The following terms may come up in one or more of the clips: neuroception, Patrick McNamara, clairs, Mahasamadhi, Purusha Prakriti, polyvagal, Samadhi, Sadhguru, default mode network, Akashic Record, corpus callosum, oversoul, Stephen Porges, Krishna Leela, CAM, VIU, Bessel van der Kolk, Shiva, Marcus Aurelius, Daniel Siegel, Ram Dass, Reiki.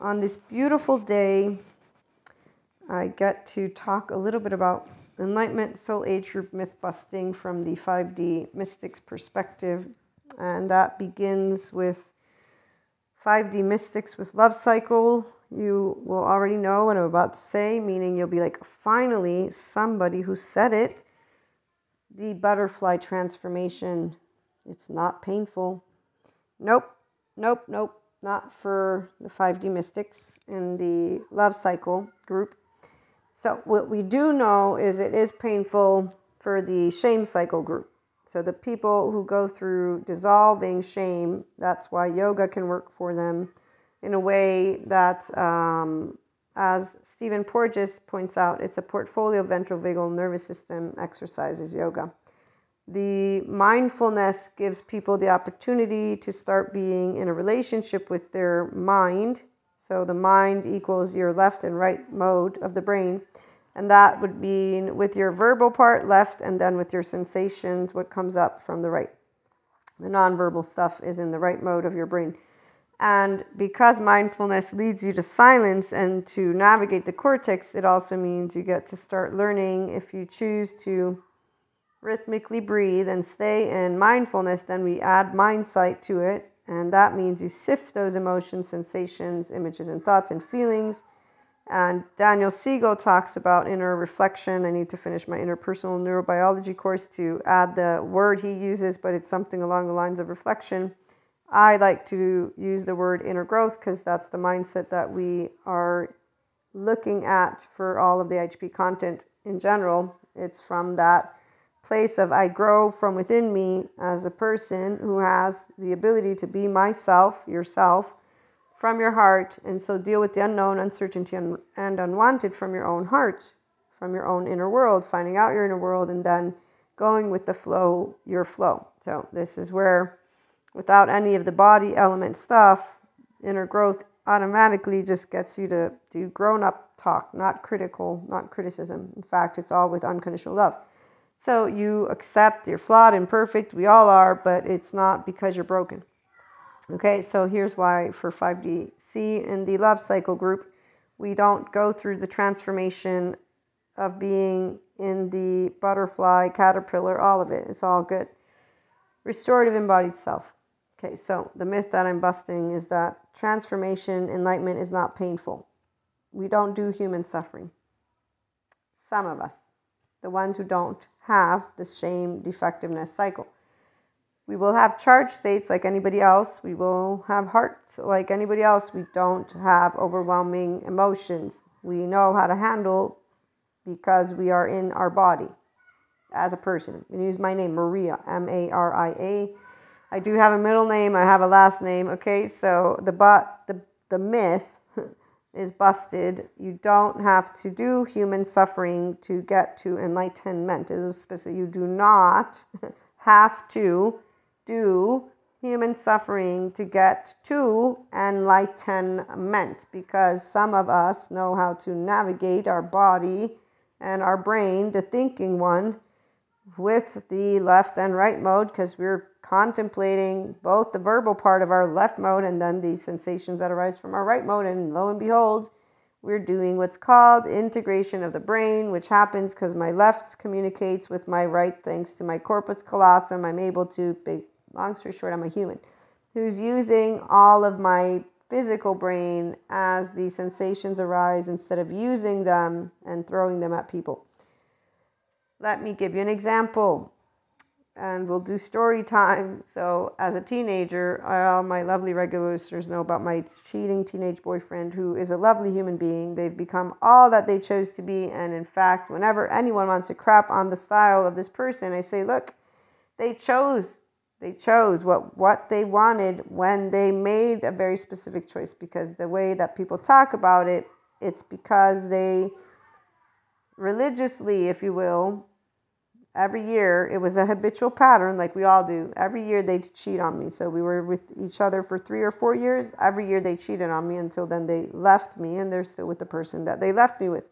on this beautiful day, I got to talk a little bit about enlightenment, soul age group myth busting from the 5D mystics perspective. And that begins with 5D mystics with love cycle. You will already know what I'm about to say, meaning you'll be like, finally, somebody who said it. The butterfly transformation. It's not painful. Nope. Not for the 5D mystics in the love cycle group. So what we do know is it is painful for the shame cycle group. So the people who go through dissolving shame, that's why yoga can work for them in a way that, as Stephen Porges points out, it's a portfolio of ventral-vagal nervous system exercises yoga. The mindfulness gives people the opportunity to start being in a relationship with their mind. So the mind equals your left and right mode of the brain. And that would mean with your verbal part left, and then with your sensations, what comes up from the right. The nonverbal stuff is in the right mode of your brain. And because mindfulness leads you to silence and to navigate the cortex, it also means you get to start learning, if you choose to rhythmically breathe and stay in mindfulness, then we add mind sight to it. And that means you sift those emotions, sensations, images, and thoughts and feelings. And Daniel Siegel talks about inner reflection. I need to finish my interpersonal neurobiology course to add the word he uses, but it's something along the lines of reflection. I like to use the word inner growth because that's the mindset that we are looking at for all of the HP content in general. It's from that place of I grow from within me as a person who has the ability to be myself, yourself, from your heart, and so deal with the unknown, uncertainty, and unwanted from your own heart, from your own inner world, finding out your inner world, and then going with the flow, your flow. So this is where, without any of the body element stuff, inner growth automatically just gets you to do grown-up talk, not critical, not criticism. In fact, it's all with unconditional love. So you accept you're flawed, imperfect, we all are, but it's not because you're broken. Okay, so here's why for 5DC in the love cycle group, we don't go through the transformation of being in the butterfly, caterpillar, all of it. It's all good. Restorative embodied self. Okay, so the myth that I'm busting is that transformation, enlightenment is not painful. We don't do human suffering. Some of us, the ones who don't have the shame, defectiveness cycle. We will have charge states like anybody else. We will have hearts like anybody else. We don't have overwhelming emotions. We know how to handle because we are in our body as a person. We use my name, Maria, M-A-R-I-A. I do have a middle name. I have a last name. Okay, so the myth is busted. You don't have to do human suffering to get to enlightenment. It is specific. You do not have to do human suffering to get to enlightenment, because some of us know how to navigate our body and our brain, the thinking one, with the left and right mode, because we're contemplating both the verbal part of our left mode and then the sensations that arise from our right mode. And lo and behold, we're doing what's called integration of the brain, which happens because my left communicates with my right thanks to my corpus callosum. I'm able to, long story short, I'm a human who's using all of my physical brain as the sensations arise instead of using them and throwing them at people. Let me give you an example, and we'll do story time. So as a teenager, all my lovely regular listeners know about my cheating teenage boyfriend, who is a lovely human being. They've become all that they chose to be. And in fact, whenever anyone wants to crap on the style of this person, I say, look, they chose what they wanted when they made a very specific choice, because the way that people talk about it, it's because they religiously, if you will, every year, it was a habitual pattern, like we all do. Every year they'd cheat on me. So we were with each other for 3 or 4 years. Every year they cheated on me until then they left me, and they're still with the person that they left me with,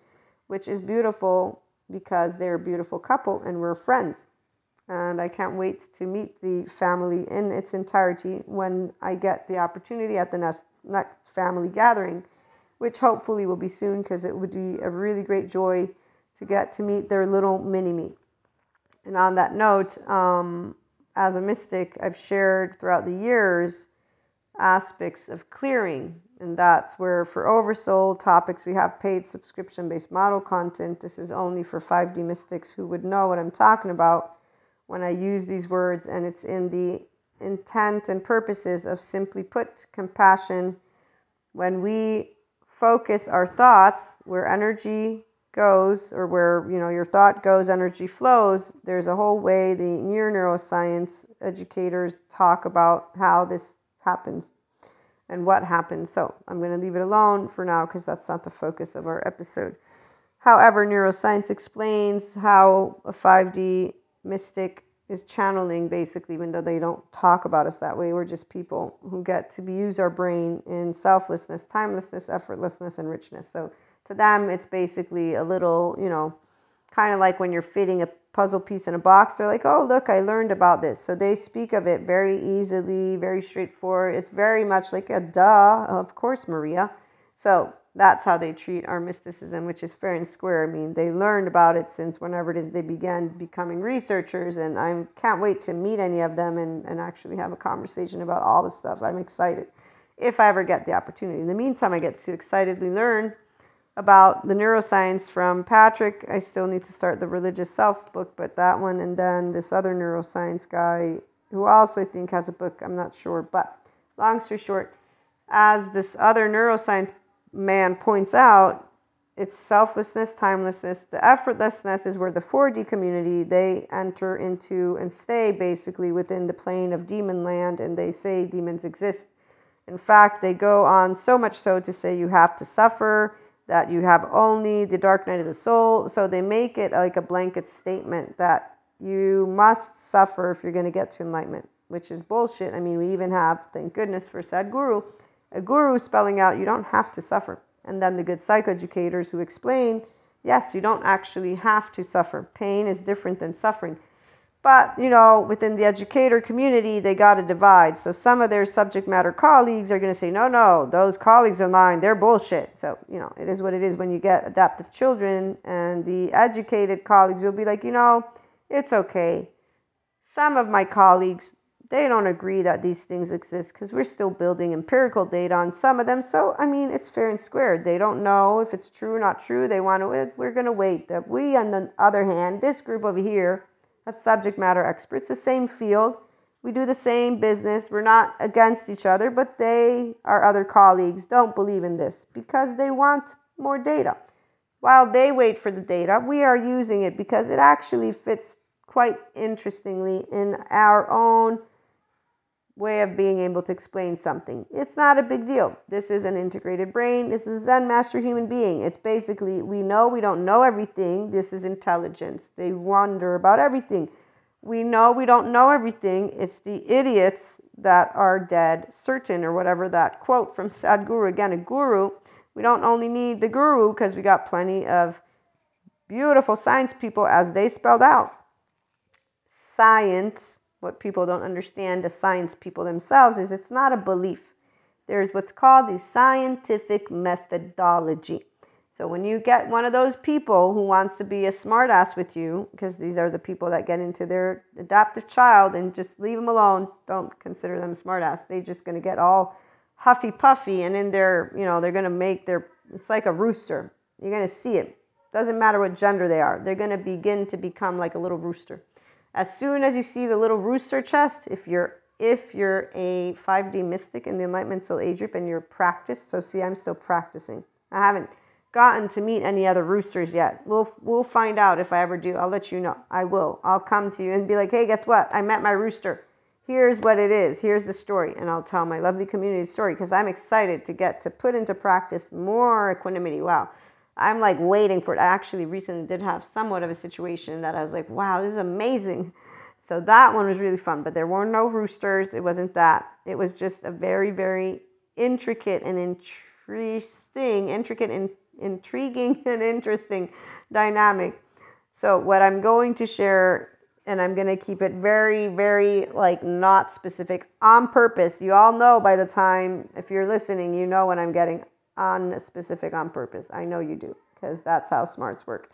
which is beautiful because they're a beautiful couple and we're friends. And I can't wait to meet the family in its entirety when I get the opportunity at the next family gathering. which hopefully will be soon, because it would be a really great joy to get to meet their little mini-me. And on that note, as a mystic, I've shared throughout the years aspects of clearing, and that's where for Oversoul topics we have paid subscription-based model content. This is only for 5D mystics who would know what I'm talking about when I use these words, and it's in the intent and purposes of, simply put, compassion. When we focus our thoughts where energy goes, or where, you know, your thought goes, energy flows, there's a whole way the neuroscience educators talk about how this happens and what happens. So I'm going to leave it alone for now, because that's not the focus of our episode. However, neuroscience explains how a 5D mystic is channeling, basically, even though they don't talk about us that way. We're just people who get to use our brain in selflessness, timelessness, effortlessness, and richness. So to them, it's basically a little, you know, kind of like when you're fitting a puzzle piece in a box. They're like, oh, look, I learned about this. So they speak of it very easily, very straightforward. It's very much like a duh, of course, Maria. So that's how they treat our mysticism, which is fair and square. I mean, they learned about it since whenever it is they began becoming researchers, and I can't wait to meet any of them and actually have a conversation about all this stuff. I'm excited if I ever get the opportunity. In the meantime, I get to excitedly learn about the neuroscience from Patrick. I still need to start the Religious Self book, but that one, and then this other neuroscience guy who also I think has a book. I'm not sure, but long story short, as this other neuroscience man points out, it's selflessness, timelessness, the effortlessness is where the 4D community, they enter into and stay basically within the plane of demon land, and they say demons exist. In fact, they go on so much so to say you have to suffer, that you have only the dark night of the soul. So they make it like a blanket statement that you must suffer if you're going to get to enlightenment, which is bullshit. I mean, we even have, thank goodness for Sadhguru, a guru spelling out you don't have to suffer. And then the good psychoeducators who explain, yes, you don't actually have to suffer. Pain is different than suffering. But, you know, within the educator community, they got to divide. So some of their subject matter colleagues are going to say, no, those colleagues of mine, they're bullshit. So, you know, it is what it is when you get adaptive children, and the educated colleagues will be like, you know, it's okay. Some of my colleagues, they don't agree that these things exist because we're still building empirical data on some of them. So, I mean, it's fair and square. They don't know if it's true or not true. They want to, we're going to wait. That we, on the other hand, this group over here of subject matter experts, the same field, we do the same business. We're not against each other, but they, our other colleagues, don't believe in this because they want more data. While they wait for the data, we are using it because it actually fits quite interestingly in our own way of being able to explain something. It's not a big deal. This is an integrated brain. This is a Zen master human being. It's basically, we know we don't know everything. This is intelligence. They wonder about everything. We know we don't know everything. It's the idiots that are dead certain, or whatever that quote from Sadhguru, again, a guru. We don't only need the guru, because we got plenty of beautiful science people, as they spelled out. Science. What people don't understand, the science people themselves, is it's not a belief. There's what's called the scientific methodology. So when you get one of those people who wants to be a smartass with you, because these are the people that get into their adoptive child and just leave them alone, don't consider them smartass. They're just going to get all huffy puffy, and in their, you know, they're going to make their, it's like a rooster. You're going to see it. Doesn't matter what gender they are. They're going to begin to become like a little rooster. As soon as you see the little rooster chest, if you're a 5D mystic in the Enlightenment Soul Age group and you're practiced, so see, I'm still practicing. I haven't gotten to meet any other roosters yet. We'll find out if I ever do. I'll let you know. I will. I'll come to you and be like, hey, guess what? I met my rooster. Here's what it is. Here's the story. And I'll tell my lovely community story, because I'm excited to get to put into practice more equanimity. Wow. I'm like waiting for it. I actually recently did have somewhat of a situation that I was like, wow, this is amazing. So that one was really fun, but there were no roosters. It wasn't that. It was just a very, very intriguing and interesting dynamic. So what I'm going to share, and I'm going to keep it very, very like not specific on purpose. You all know by the time, if you're listening, you know what I'm getting on specific on purpose. I know you do, because that's how smarts work.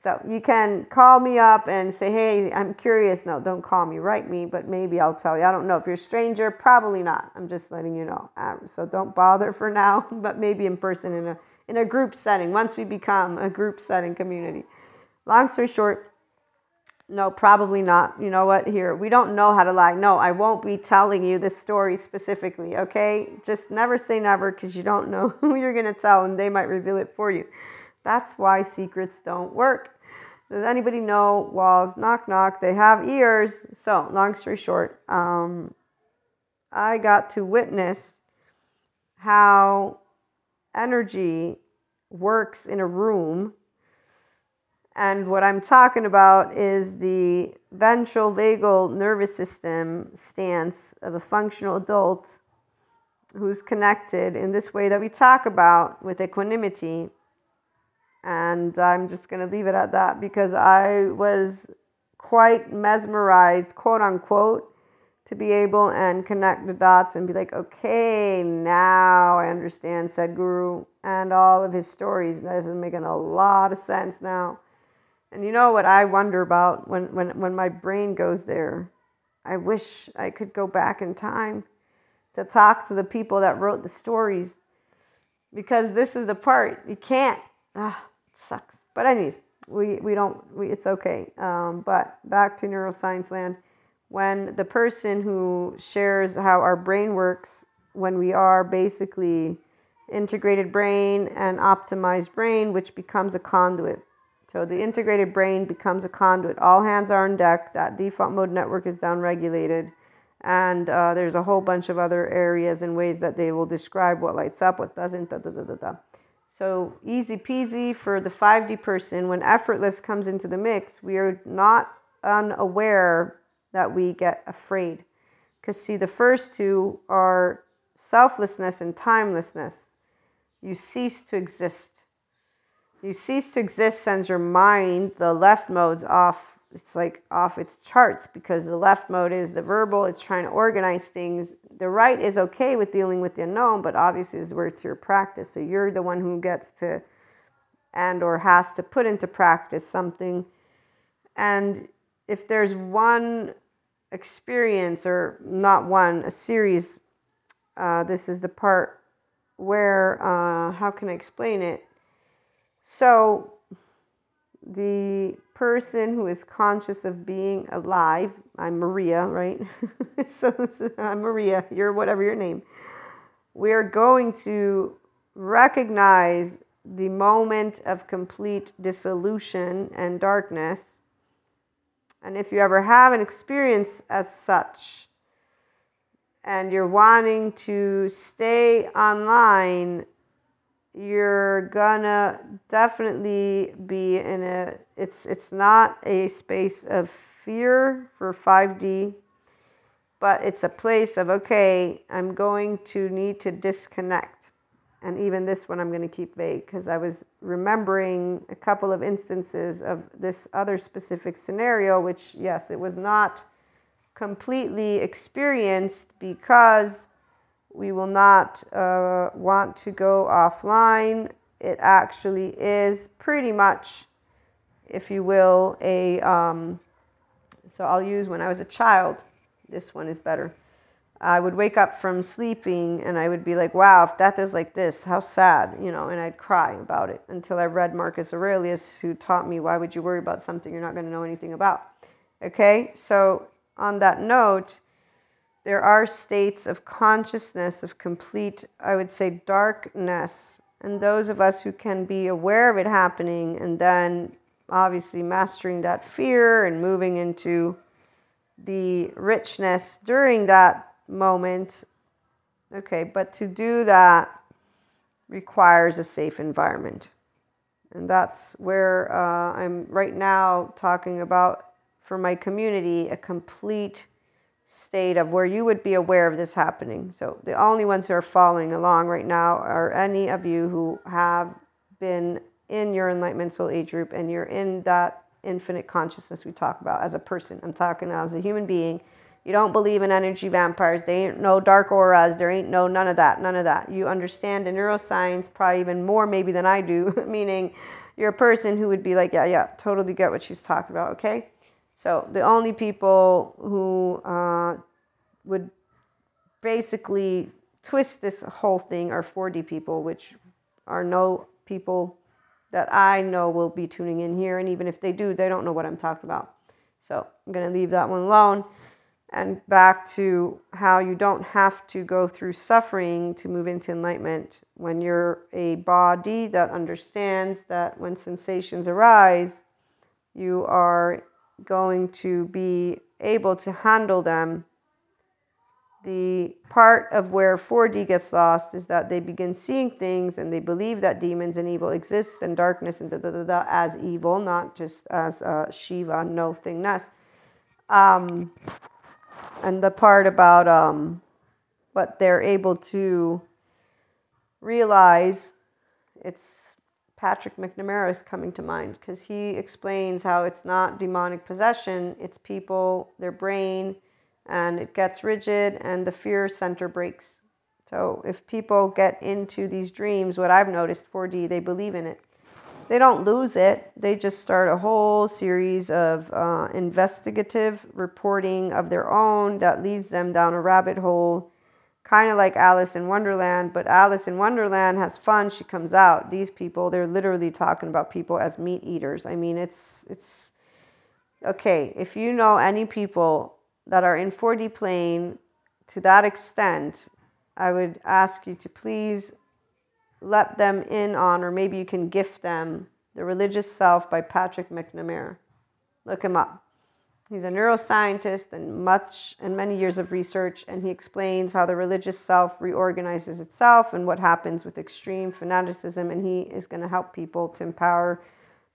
So you can call me up and say, hey, I'm curious. No, don't call me, write me, but maybe I'll tell you. I don't know if you're a stranger, probably not. I'm just letting you know. So don't bother for now, but maybe in person in a group setting, once we become a group setting community. Long story short, no, probably not. You know what? Here, we don't know how to lie. No, I won't be telling you this story specifically, okay? Just never say never, because you don't know who you're going to tell and they might reveal it for you. That's why secrets don't work. Does anybody know walls? Knock, knock. They have ears. So, long story short, I got to witness how energy works in a room. And what I'm talking about is the ventral vagal nervous system stance of a functional adult who's connected in this way that we talk about with equanimity. And I'm just going to leave it at that, because I was quite mesmerized, quote unquote, to be able and connect the dots and be like, okay, now I understand Sadhguru and all of his stories. This is making a lot of sense now. And you know what I wonder about when my brain goes there? I wish I could go back in time to talk to the people that wrote the stories, because this is the part you can't. It sucks. But anyways, it's okay. But back to neuroscience land. When the person who shares how our brain works when we are basically integrated brain and optimized brain, which becomes a conduit. So the integrated brain becomes a conduit. All hands are on deck. That default mode network is downregulated. And there's a whole bunch of other areas and ways that they will describe what lights up, what doesn't, da, da, da, da, da. So easy peasy for the 5D person. When effortless comes into the mix, we are not unaware that we get afraid. Because see, the first two are selflessness and timelessness. You cease to exist. You cease to exist sends your mind, the left mode's off. It's like off its charts, because the left mode is the verbal. It's trying to organize things. The right is okay with dealing with the unknown, but obviously is where it's your practice. So you're the one who gets to and or has to put into practice something. And if there's one experience or not one, a series, this is the part where, how can I explain it? So the person who is conscious of being alive, I'm Maria, right? So I'm Maria, you're whatever your name. We are going to recognize the moment of complete dissolution and darkness. And if you ever have an experience as such, and you're wanting to stay online, you're gonna definitely be in a, it's not a space of fear for 5D, but it's a place of, okay, I'm going to need to disconnect. And even this one I'm going to keep vague, because I was remembering a couple of instances of this other specific scenario, which, yes, it was not completely experienced, because we will not want to go offline. It actually is pretty much, if you will, a... so I'll use when I was a child. This one is better. I would wake up from sleeping and I would be like, wow, if death is like this, how sad, you know, and I'd cry about it until I read Marcus Aurelius, who taught me, why would you worry about something you're not going to know anything about? Okay, so on that note... there are states of consciousness, of complete, I would say, darkness. And those of us who can be aware of it happening and then obviously mastering that fear and moving into the richness during that moment. Okay, but to do that requires a safe environment. And that's where I'm right now talking about, for my community, a complete state of where you would be aware of this happening. So the only ones who are following along right now are any of you who have been in your enlightenment soul age group and you're in that infinite consciousness we talk about as a person. I'm talking now as a human being. You don't believe in energy vampires. There ain't no dark auras. There ain't no none of that, none of that. You understand the neuroscience probably even more maybe than I do, meaning you're a person who would be like, yeah, totally get what she's talking about, okay? So the only people who would basically twist this whole thing are 4D people, which are no people that I know will be tuning in here. And even if they do, they don't know what I'm talking about. So I'm going to leave that one alone. And back to how you don't have to go through suffering to move into enlightenment. When you're a body that understands that when sensations arise, you are going to be able to handle them. The part of where 4D gets lost is that they begin seeing things and they believe that demons and evil exists and darkness and da-da-da-da as evil, not just as Shiva, no thingness. And the part about what they're able to realize, it's Patrick McNamara is coming to mind because he explains how it's not demonic possession, it's people, their brain, and it gets rigid and the fear center breaks. So if people get into these dreams, what I've noticed, 4D, they believe in it. They don't lose it. They just start a whole series of investigative reporting of their own that leads them down a rabbit hole, kind of like Alice in Wonderland. But Alice in Wonderland has fun. She comes out. These people, they're literally talking about people as meat eaters. I mean, it's okay. If you know any people that are in 4D plane to that extent, I would ask you to please let them in on, or maybe you can gift them, The Religious Self by Patrick McNamara. Look him up. He's a neuroscientist and many years of research, and he explains how the religious self reorganizes itself and what happens with extreme fanaticism, and he is going to help people to empower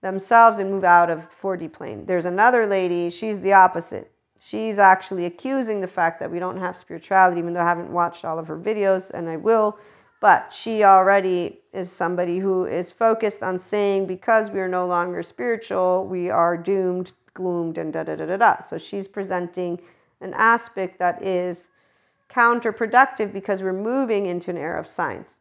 themselves and move out of 4D plane. There's another lady, she's the opposite. She's actually accusing the fact that we don't have spirituality, even though I haven't watched all of her videos, and I will. But she already is somebody who is focused on saying, because we are no longer spiritual, we are doomed, gloomed, and da-da-da-da-da. So she's presenting an aspect that is counterproductive because we're moving into an era of science.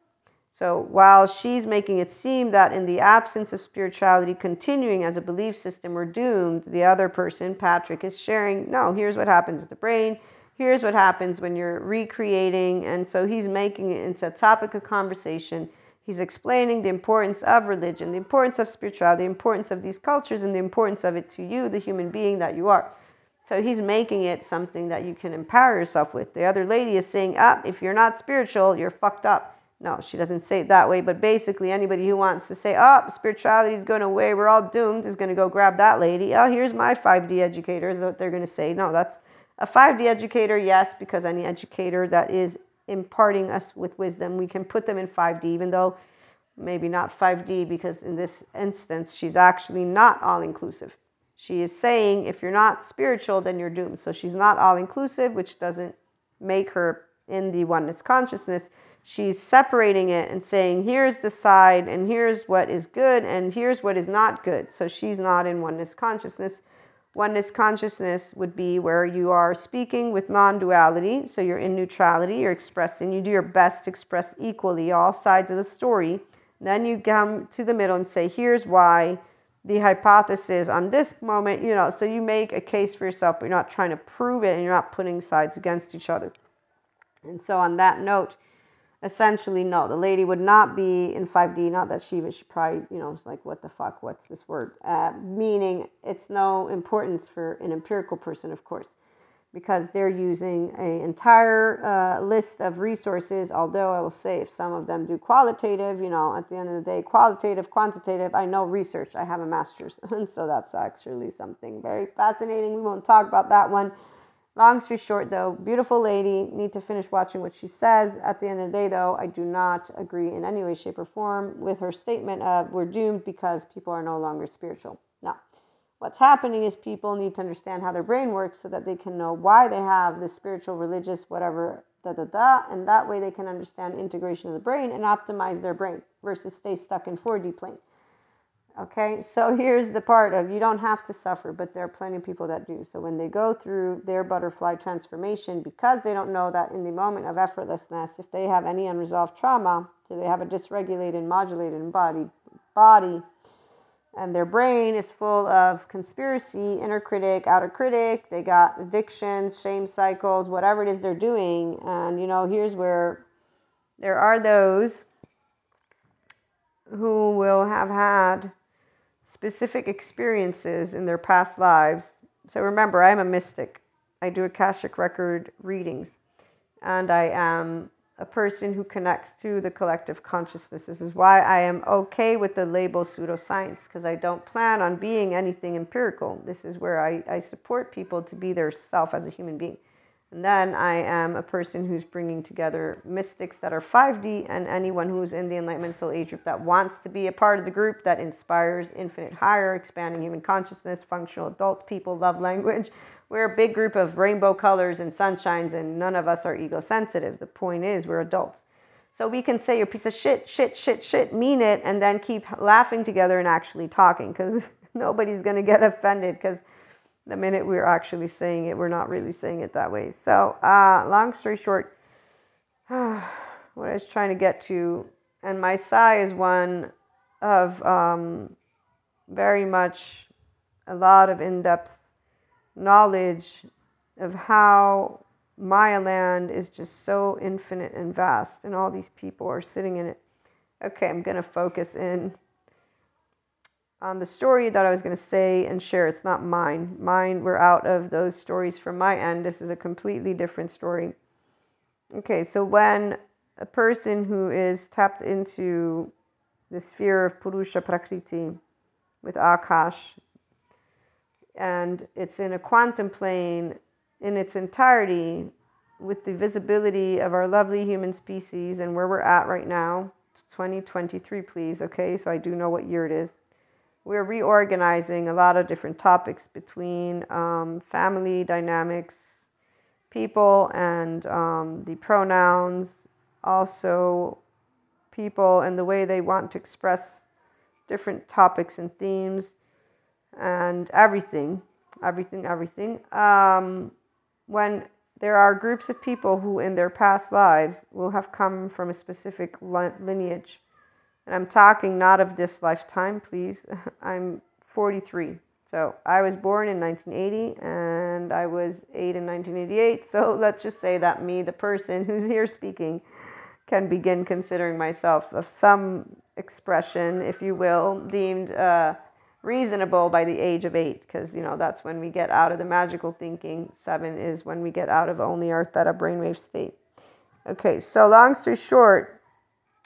So while she's making it seem that in the absence of spirituality continuing as a belief system, we're doomed, the other person, Patrick, is sharing, no, here's what happens with the brain. Here's what happens when you're recreating. And so he's making it into a topic of conversation. He's explaining the importance of religion, the importance of spirituality, the importance of these cultures, and the importance of it to you, the human being that you are. So he's making it something that you can empower yourself with. The other lady is saying, if you're not spiritual, you're fucked up. No, she doesn't say it that way, but basically anybody who wants to say, spirituality is going away, we're all doomed, is going to go grab that lady. Here's my 5D educator is what they're going to say. No, that's a 5D educator, yes, because any educator that is imparting us with wisdom, we can put them in 5D, even though maybe not 5D, because in this instance, she's actually not all-inclusive. She is saying if you're not spiritual, then you're doomed. So she's not all-inclusive, which doesn't make her in the oneness consciousness. She's separating it and saying, here's the side, and here's what is good, and here's what is not good. So she's not in oneness consciousness. Oneness consciousness would be where you are speaking with non-duality, so you're in neutrality, you're expressing, you do your best to express equally all sides of the story. Then you come to the middle and say, here's why the hypothesis on this moment, so you make a case for yourself, but you're not trying to prove it and you're not putting sides against each other. And so on that note, essentially, no, the lady would not be in 5D, not that she probably, was like, what the fuck, what's this word? Meaning it's no importance for an empirical person, of course, because they're using an entire list of resources, although I will say if some of them do qualitative, at the end of the day, qualitative, quantitative, I know research, I have a master's, and so that's actually something very fascinating. We won't talk about that one. Long story short, though, beautiful lady, need to finish watching what she says. At the end of the day, though, I do not agree in any way, shape, or form with her statement of we're doomed because people are no longer spiritual. Now, what's happening is people need to understand how their brain works so that they can know why they have this spiritual, religious, whatever, da-da-da, and that way they can understand integration of the brain and optimize their brain versus stay stuck in 4D plane. Okay, so here's the part of you don't have to suffer, but there are plenty of people that do. So when they go through their butterfly transformation, because they don't know that in the moment of effortlessness, if they have any unresolved trauma, so they have a dysregulated, modulated body, and their brain is full of conspiracy, inner critic, outer critic, they got addictions, shame cycles, whatever it is they're doing. And, you know, here's where there are those who will have had specific experiences in their past lives. So remember, I'm a mystic. I do Akashic Record readings. And I am a person who connects to the collective consciousness. This is why I am okay with the label pseudoscience, because I don't plan on being anything empirical. This is where I support people to be their self as a human being. And then I am a person who's bringing together mystics that are 5D and anyone who's in the Enlightenment Soul Age group that wants to be a part of the group that inspires infinite higher, expanding human consciousness, functional adult people, love language. We're a big group of rainbow colors and sunshines, and none of us are ego-sensitive. The point is we're adults. So we can say you're a piece of shit, mean it, and then keep laughing together and actually talking, because nobody's going to get offended, because the minute we're actually saying it, we're not really saying it that way. So long story short, what I was trying to get to, and my sigh is one of very much a lot of in-depth knowledge of how Maya land is just so infinite and vast, and all these people are sitting in it. Okay, I'm going to focus in on the story that I was going to say and share. It's not mine. We're out of those stories from my end. This is a completely different story. Okay, so when a person who is tapped into the sphere of Purusha Prakriti with Akash, and it's in a quantum plane in its entirety with the visibility of our lovely human species and where we're at right now, 2023, please, okay? So I do know what year it is. We're reorganizing a lot of different topics between family dynamics, people, and the pronouns, also people and the way they want to express different topics and themes, and everything. When there are groups of people who in their past lives will have come from a specific lineage. And I'm talking not of this lifetime, please. I'm 43. So I was born in 1980 and I was 8 in 1988. So let's just say that me, the person who's here speaking, can begin considering myself of some expression, if you will, deemed reasonable by the age of 8. Because, you know, that's when we get out of the magical thinking. 7 is when we get out of only our theta brainwave state. Okay, so long story short,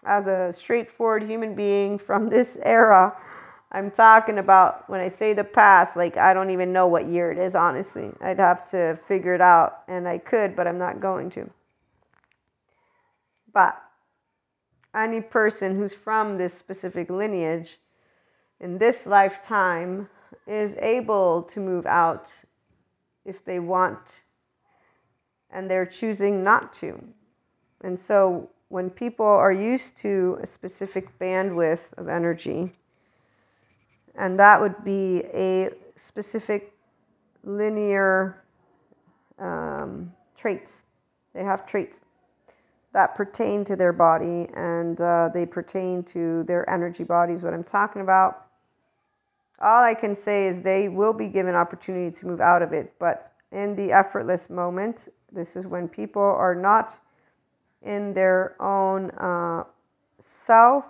as a straightforward human being from this era, I'm talking about, when I say the past, like I don't even know what year it is, honestly. I'd have to figure it out, and I could, but I'm not going to. But any person who's from this specific lineage in this lifetime is able to move out if they want, and they're choosing not to. And so when people are used to a specific bandwidth of energy, and that would be a specific linear traits. They have traits that pertain to their body, and they pertain to their energy bodies, what I'm talking about. All I can say is they will be given opportunity to move out of it, but in the effortless moment, this is when people are not in their own self,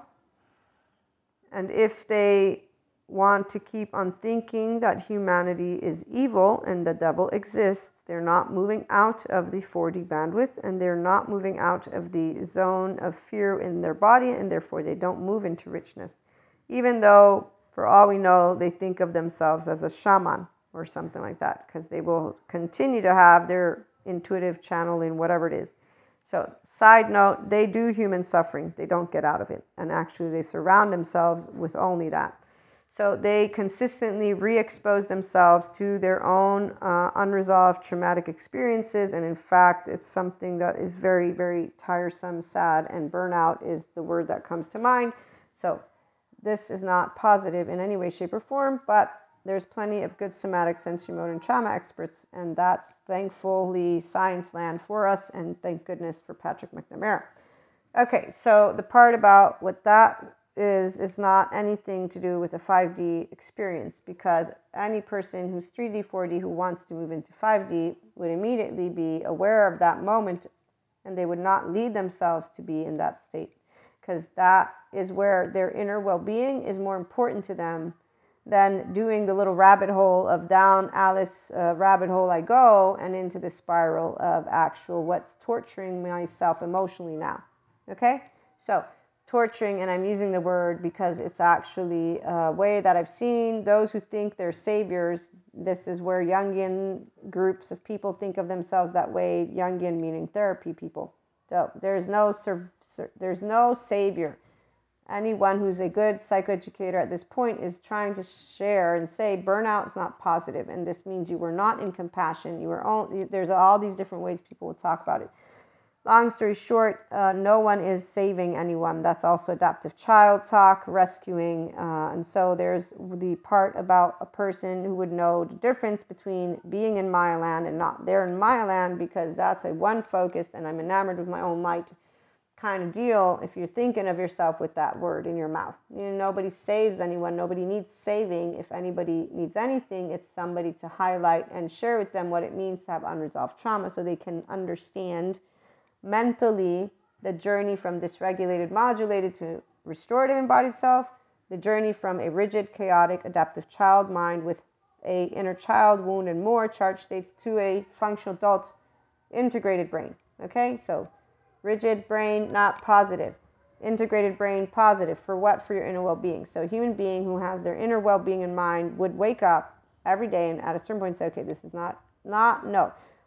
and if they want to keep on thinking that humanity is evil and the devil exists, they're not moving out of the 4D bandwidth, and they're not moving out of the zone of fear in their body, and therefore they don't move into richness, even though for all we know they think of themselves as a shaman or something like that, because they will continue to have their intuitive channeling, whatever it is. So side note, they do human suffering. They don't get out of it. And actually, they surround themselves with only that. So they consistently re-expose themselves to their own unresolved traumatic experiences. And in fact, it's something that is very, very tiresome, sad, and burnout is the word that comes to mind. So This is not positive in any way, shape, or form, but there's plenty of good somatic sensory motor and trauma experts, and that's thankfully science land for us, and thank goodness for Patrick McNamara. Okay, so the part about what that is not anything to do with a 5D experience, because any person who's 3D, 4D who wants to move into 5D would immediately be aware of that moment, and they would not lead themselves to be in that state, because that is where their inner well-being is more important to them than doing the little rabbit hole of down Alice rabbit hole I go and into the spiral of actual what's torturing myself emotionally now. Okay, so torturing, and I'm using the word because it's actually a way that I've seen those who think they're saviors. This is where Jungian groups of people think of themselves that way. Jungian meaning therapy people. So there's no savior. Anyone who's a good psychoeducator at this point is trying to share and say burnout is not positive, and this means you were not in compassion. You were only, there's all these different ways people will talk about it. Long story short, no one is saving anyone. That's also adoptive child talk, rescuing. And so there's the part about a person who would know the difference between being in Maya land and not there in Maya land, because that's a one focused and I'm enamored with my own light kind of deal if you're thinking of yourself with that word in your mouth. You know, nobody saves anyone. Nobody needs saving. If anybody needs anything, it's somebody to highlight and share with them what it means to have unresolved trauma so they can understand mentally the journey from dysregulated, modulated to restorative embodied self, the journey from a rigid, chaotic, adaptive child mind with a inner child wound and more charged states to a functional adult integrated brain. Okay, so rigid brain, not positive. Integrated brain, positive. For what? For your inner well-being. So a human being who has their inner well-being in mind would wake up every day and at a certain point say, okay, this is no.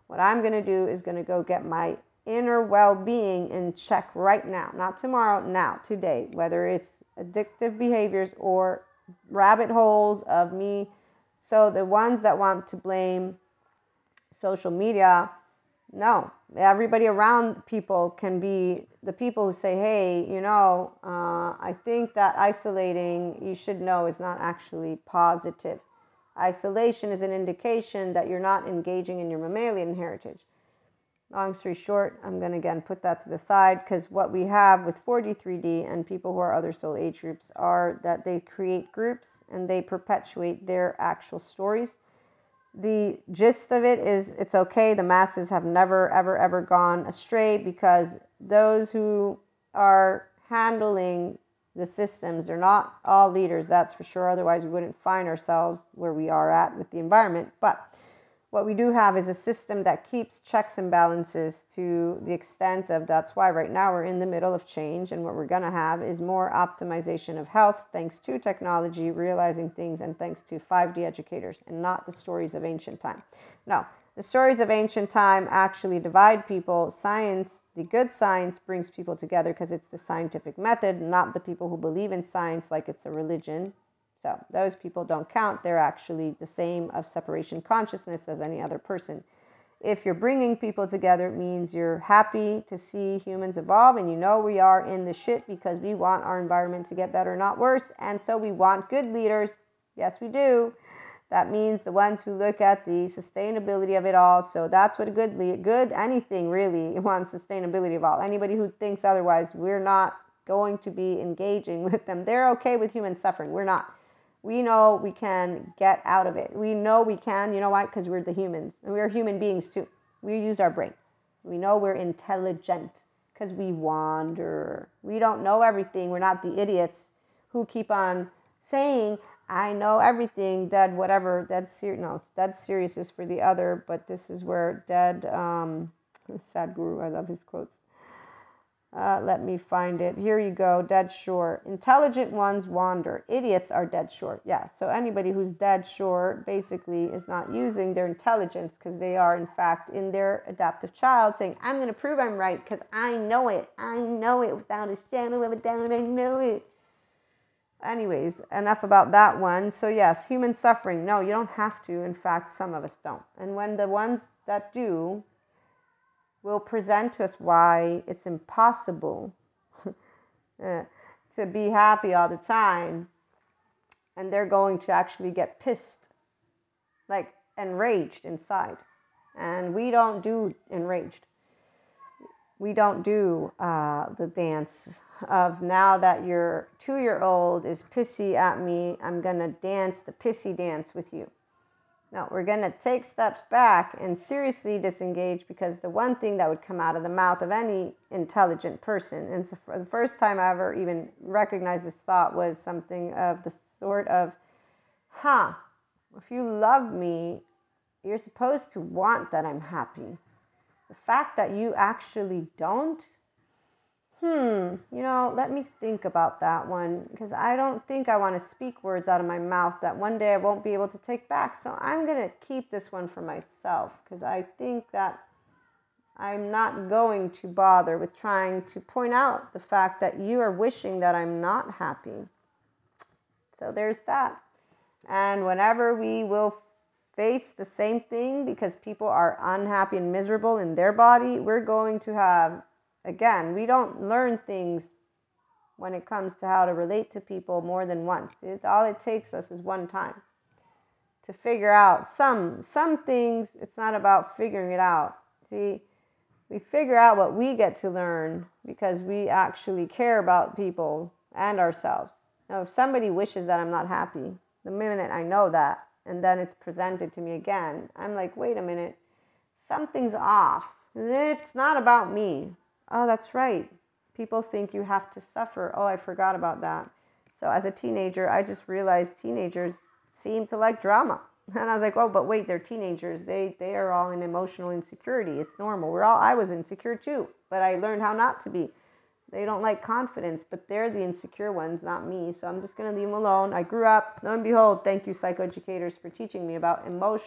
What I'm going to do is going to go get my inner well-being and check right now, not tomorrow, now, today, whether it's addictive behaviors or rabbit holes of me. So the ones that want to blame social media, no, everybody around people can be the people who say, hey, you know, I think that isolating, you should know, is not actually positive. Isolation is an indication that you're not engaging in your mammalian heritage. Long story short, I'm going to again put that to the side, because what we have with 4D, 3D and people who are other soul age groups are that they create groups and they perpetuate their actual stories. The gist of it is it's okay. The masses have never, ever, ever gone astray, because those who are handling the systems, they're not all leaders, that's for sure. Otherwise, we wouldn't find ourselves where we are at with the environment. But what we do have is a system that keeps checks and balances to the extent of, that's why right now we're in the middle of change, and what we're going to have is more optimization of health thanks to technology, realizing things, and thanks to 5D educators, and not the stories of ancient time. No, the stories of ancient time actually divide people. Science, the good science, brings people together because it's the scientific method, not the people who believe in science like it's a religion. So those people don't count. They're actually the same of separation consciousness as any other person. If you're bringing people together, it means you're happy to see humans evolve, and you know we are in the shit because we want our environment to get better, not worse. And so we want good leaders. Yes, we do. That means the ones who look at the sustainability of it all. So that's what a good anything really wants, sustainability of all. Anybody who thinks otherwise, we're not going to be engaging with them. They're okay with human suffering. We're not. We know we can get out of it. We know we can. You know why? Because we're the humans. And we're human beings too. We use our brain. We know we're intelligent because we wander. We don't know everything. We're not the idiots who keep on saying, I know everything, dead whatever. Dead serious is for the other, but this is where dead, Sadhguru, I love his quotes. Let me find it. Here you go. Dead sure. Intelligent ones wander. Idiots are dead sure. Yeah. So anybody who's dead sure basically is not using their intelligence, because they are in fact in their adaptive child saying, I'm going to prove I'm right because I know it. I know it without a shadow of a doubt. I know it. Anyways, enough about that one. So yes, human suffering. No, you don't have to. In fact, some of us don't. And when the ones that do will present to us why it's impossible to be happy all the time, and they're going to actually get pissed, like enraged inside. And we don't do enraged. We don't do the dance of, now that your 2-year-old is pissy at me, I'm going to dance the pissy dance with you. No, we're going to take steps back and seriously disengage, because the one thing that would come out of the mouth of any intelligent person, and so for the first time I ever even recognized this thought, was something of the sort of, if you love me, you're supposed to want that I'm happy. The fact that you actually don't, let me think about that one, because I don't think I want to speak words out of my mouth that one day I won't be able to take back. So I'm going to keep this one for myself, because I think that I'm not going to bother with trying to point out the fact that you are wishing that I'm not happy. So there's that. And whenever we will face the same thing, because people are unhappy and miserable in their body, we're going to have, again, we don't learn things when it comes to how to relate to people more than once. All it takes us is one time to figure out some things. It's not about figuring it out. See, we figure out what we get to learn because we actually care about people and ourselves. Now, if somebody wishes that I'm not happy, the minute I know that, and then it's presented to me again, I'm like, wait a minute, something's off. It's not about me. Oh, that's right. People think you have to suffer. Oh, I forgot about that. So as a teenager, I just realized teenagers seem to like drama. And I was like, oh, but wait, they're teenagers. They are all in emotional insecurity. It's normal. I was insecure too, but I learned how not to be. They don't like confidence, but they're the insecure ones, not me. So I'm just going to leave them alone. I grew up. Lo and behold, thank you, psychoeducators, for teaching me about low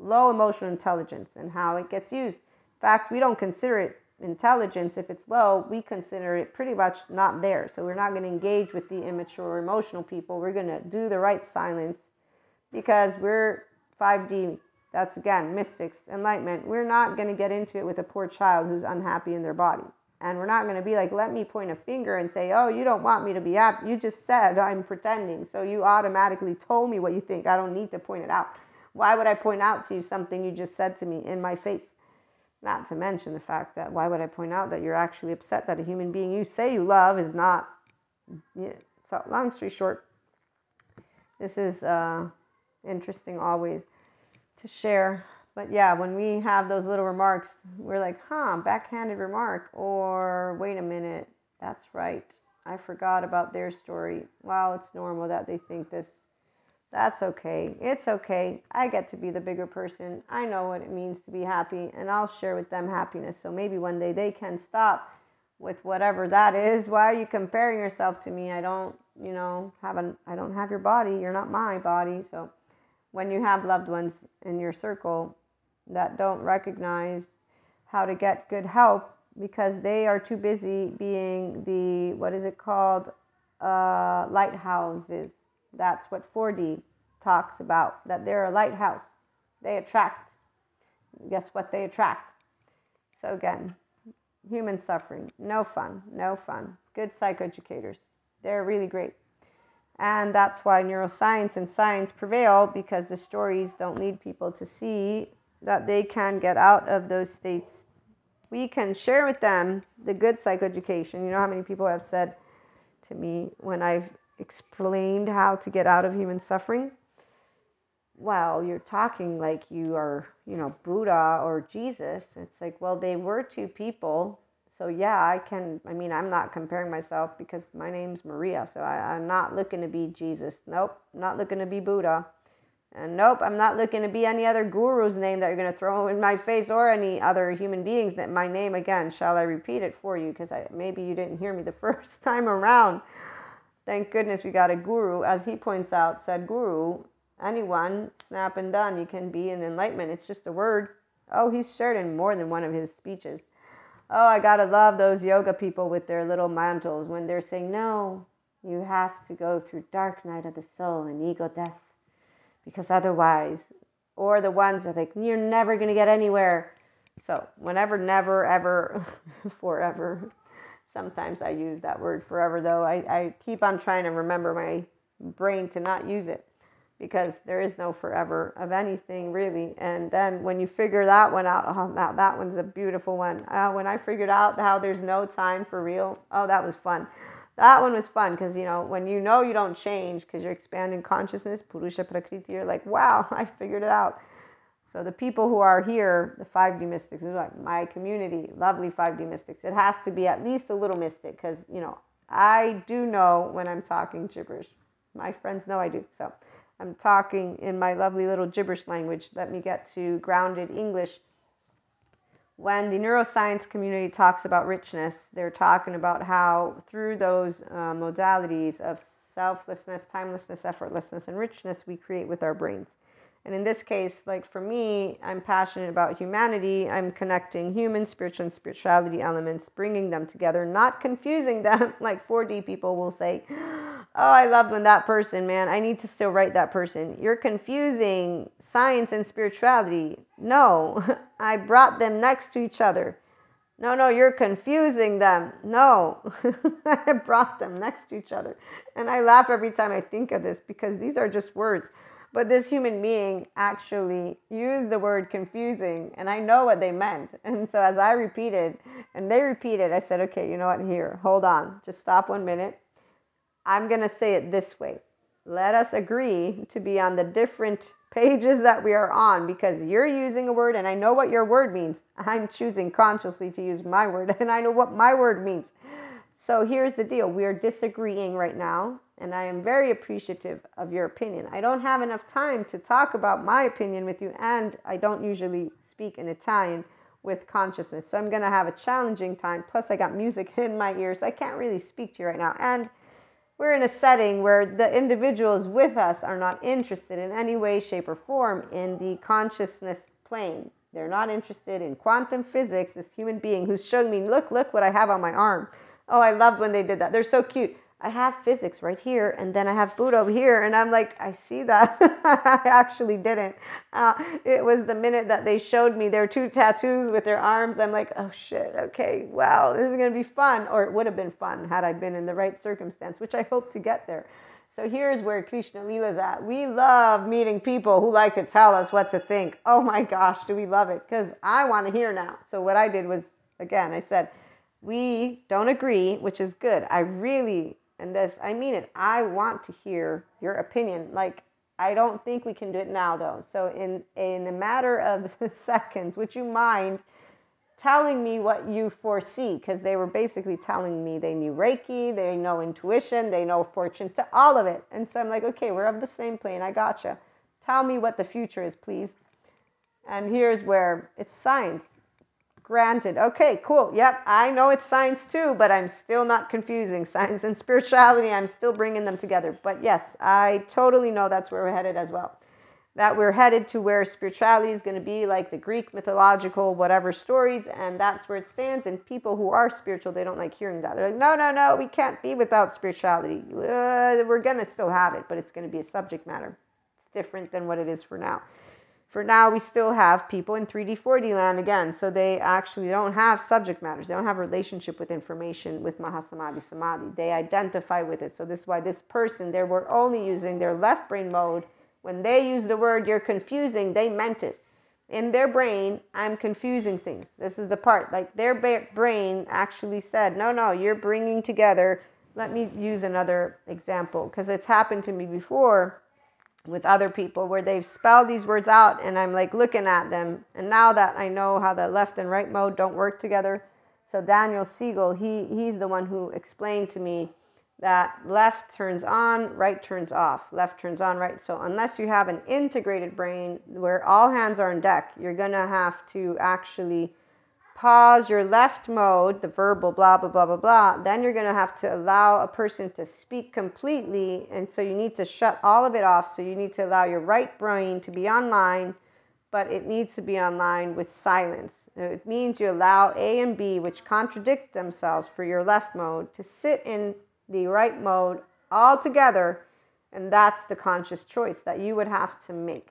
emotional intelligence and how it gets used. In fact, we don't consider it intelligence if it's low. We consider it pretty much not there. So we're not going to engage with the immature, emotional people. We're going to do the right silence because we're 5D. That's, again, mystics, enlightenment. We're not going to get into it with a poor child who's unhappy in their body. And we're not going to be like, let me point a finger and say, oh, you don't want me to be happy. You just said I'm pretending. So you automatically told me what you think. I don't need to point it out. Why would I point out to you something you just said to me in my face? Not to mention the fact that why would I point out that you're actually upset that a human being you say you love is not... Yeah. So long story short, this is interesting always to share. But yeah, when we have those little remarks, we're like, backhanded remark, or wait a minute, that's right, I forgot about their story. Wow, it's normal that they think this. That's okay. It's okay. I get to be the bigger person. I know what it means to be happy, and I'll share with them happiness. So maybe one day they can stop with whatever that is. Why are you comparing yourself to me? I don't have your body. You're not my body. So when you have loved ones in your circle that don't recognize how to get good help because they are too busy being the, lighthouses. That's what 4D talks about, that they're a lighthouse. They attract. Guess what they attract? So again, human suffering. No fun. Good psychoeducators. They're really great. And that's why neuroscience and science prevail, because the stories don't lead people to see that they can get out of those states. We can share with them the good psychoeducation. You know how many people have said to me when I've explained how to get out of human suffering? Well, you're talking like you are, Buddha or Jesus. It's like, well, they were two people. So yeah, I'm not comparing myself because my name's Maria. So I'm not looking to be Jesus. Nope. Not looking to be Buddha. And nope, I'm not looking to be any other guru's name that you're going to throw in my face, or any other human beings that my name, again, shall I repeat it for you? Because maybe you didn't hear me the first time around. Thank goodness we got a guru. As he points out, Sadhguru, anyone, snap and done, you can be in enlightenment. It's just a word. Oh, he's shared in more than one of his speeches. Oh, I gotta love those yoga people with their little mantles when they're saying, no, you have to go through dark night of the soul and ego death, because otherwise, or the ones that are like, you're never gonna get anywhere. So whenever, never, ever, forever Sometimes I use that word forever, though. I keep on trying to remember my brain to not use it, because there is no forever of anything, really. And then when you figure that one out, oh, now that one's a beautiful one. When I figured out how there's no time for real, oh, that was fun. That one was fun, because, you know, when you know you don't change because you're expanding consciousness, Purusha Prakriti, you're like, wow, I figured it out. So the people who are here, the 5D mystics, is like my community, lovely 5D mystics. It has to be at least a little mystic, because, you know, I do know when I'm talking gibberish. My friends know I do. So I'm talking in my lovely little gibberish language. Let me get to grounded English. When the neuroscience community talks about richness, they're talking about how through those modalities of selflessness, timelessness, effortlessness, and richness, we create with our brains. And in this case, like for me, I'm passionate about humanity. I'm connecting human, spiritual, and spirituality elements, bringing them together, not confusing them. Like 4D people will say, oh, I loved when that person, man, I need to still write that person. You're confusing science and spirituality. No, I brought them next to each other. No, you're confusing them. No, I brought them next to each other. And I laugh every time I think of this, because these are just words. But this human being actually used the word confusing, and I know what they meant. And so as I repeated, and they repeated, I said, okay, you know what, here, hold on, just stop 1 minute. I'm going to say it this way. Let us agree to be on the different pages that we are on, because you're using a word, and I know what your word means. I'm choosing consciously to use my word, and I know what my word means. So here's the deal. We are disagreeing right now, and I am very appreciative of your opinion. I don't have enough time to talk about my opinion with you, and I don't usually speak in Italian with consciousness. So I'm going to have a challenging time. Plus, I got music in my ears. I can't really speak to you right now. And we're in a setting where the individuals with us are not interested in any way, shape, or form in the consciousness plane. They're not interested in quantum physics, this human being who's showing me, look what I have on my arm. Oh, I loved when they did that. They're so cute. I have physics right here, and then I have Buddha over here, and I'm like, I see that. I actually didn't. It was the minute that they showed me their two tattoos with their arms. I'm like, oh, shit, okay, wow, this is going to be fun. Or it would have been fun had I been in the right circumstance, which I hope to get there. So here's where Krishna Leela's at. We love meeting people who like to tell us what to think. Oh, my gosh, do we love it, because I want to hear now. So what I did was, again, I said, we don't agree, which is good. I really... And this, I mean it. I want to hear your opinion. Like, I don't think we can do it now, though. So in a matter of seconds, would you mind telling me what you foresee? Because they were basically telling me they knew Reiki, they know intuition, they know fortune, to all of it. And so I'm like, okay, we're of the same plane. I gotcha. Tell me what the future is, please. And here's where it's science. Granted. Okay, cool. Yep, I know it's science too, but I'm still not confusing science and spirituality. I'm still bringing them together. But yes, I totally know that's where we're headed as well. That we're headed to where spirituality is going to be like the Greek mythological whatever stories, and that's where it stands. And people who are spiritual, they don't like hearing that. They're like, no, we can't be without spirituality. We're going to still have it, but it's going to be a subject matter. It's different than what it is for now. For now, we still have people in 3D, 4D land again. So they actually don't have subject matters. They don't have a relationship with information, with Mahasamadhi, Samadhi. They identify with it. So this is why this person, they were only using their left brain mode. When they use the word, you're confusing, they meant it. In their brain, I'm confusing things. This is the part. Like their brain actually said, no, you're bringing together. Let me use another example, because it's happened to me before with other people where they've spelled these words out and I'm like looking at them. And now that I know how the left and right mode don't work together. So Daniel Siegel, he's the one who explained to me that left turns on, right turns off, left turns on, right. So unless you have an integrated brain where all hands are on deck, you're going to have to actually pause your left mode, the verbal blah, blah, blah, blah, blah. Then you're going to have to allow a person to speak completely. And so you need to shut all of it off. So you need to allow your right brain to be online, but it needs to be online with silence. It means you allow A and B, which contradict themselves for your left mode, to sit in the right mode altogether. And that's the conscious choice that you would have to make.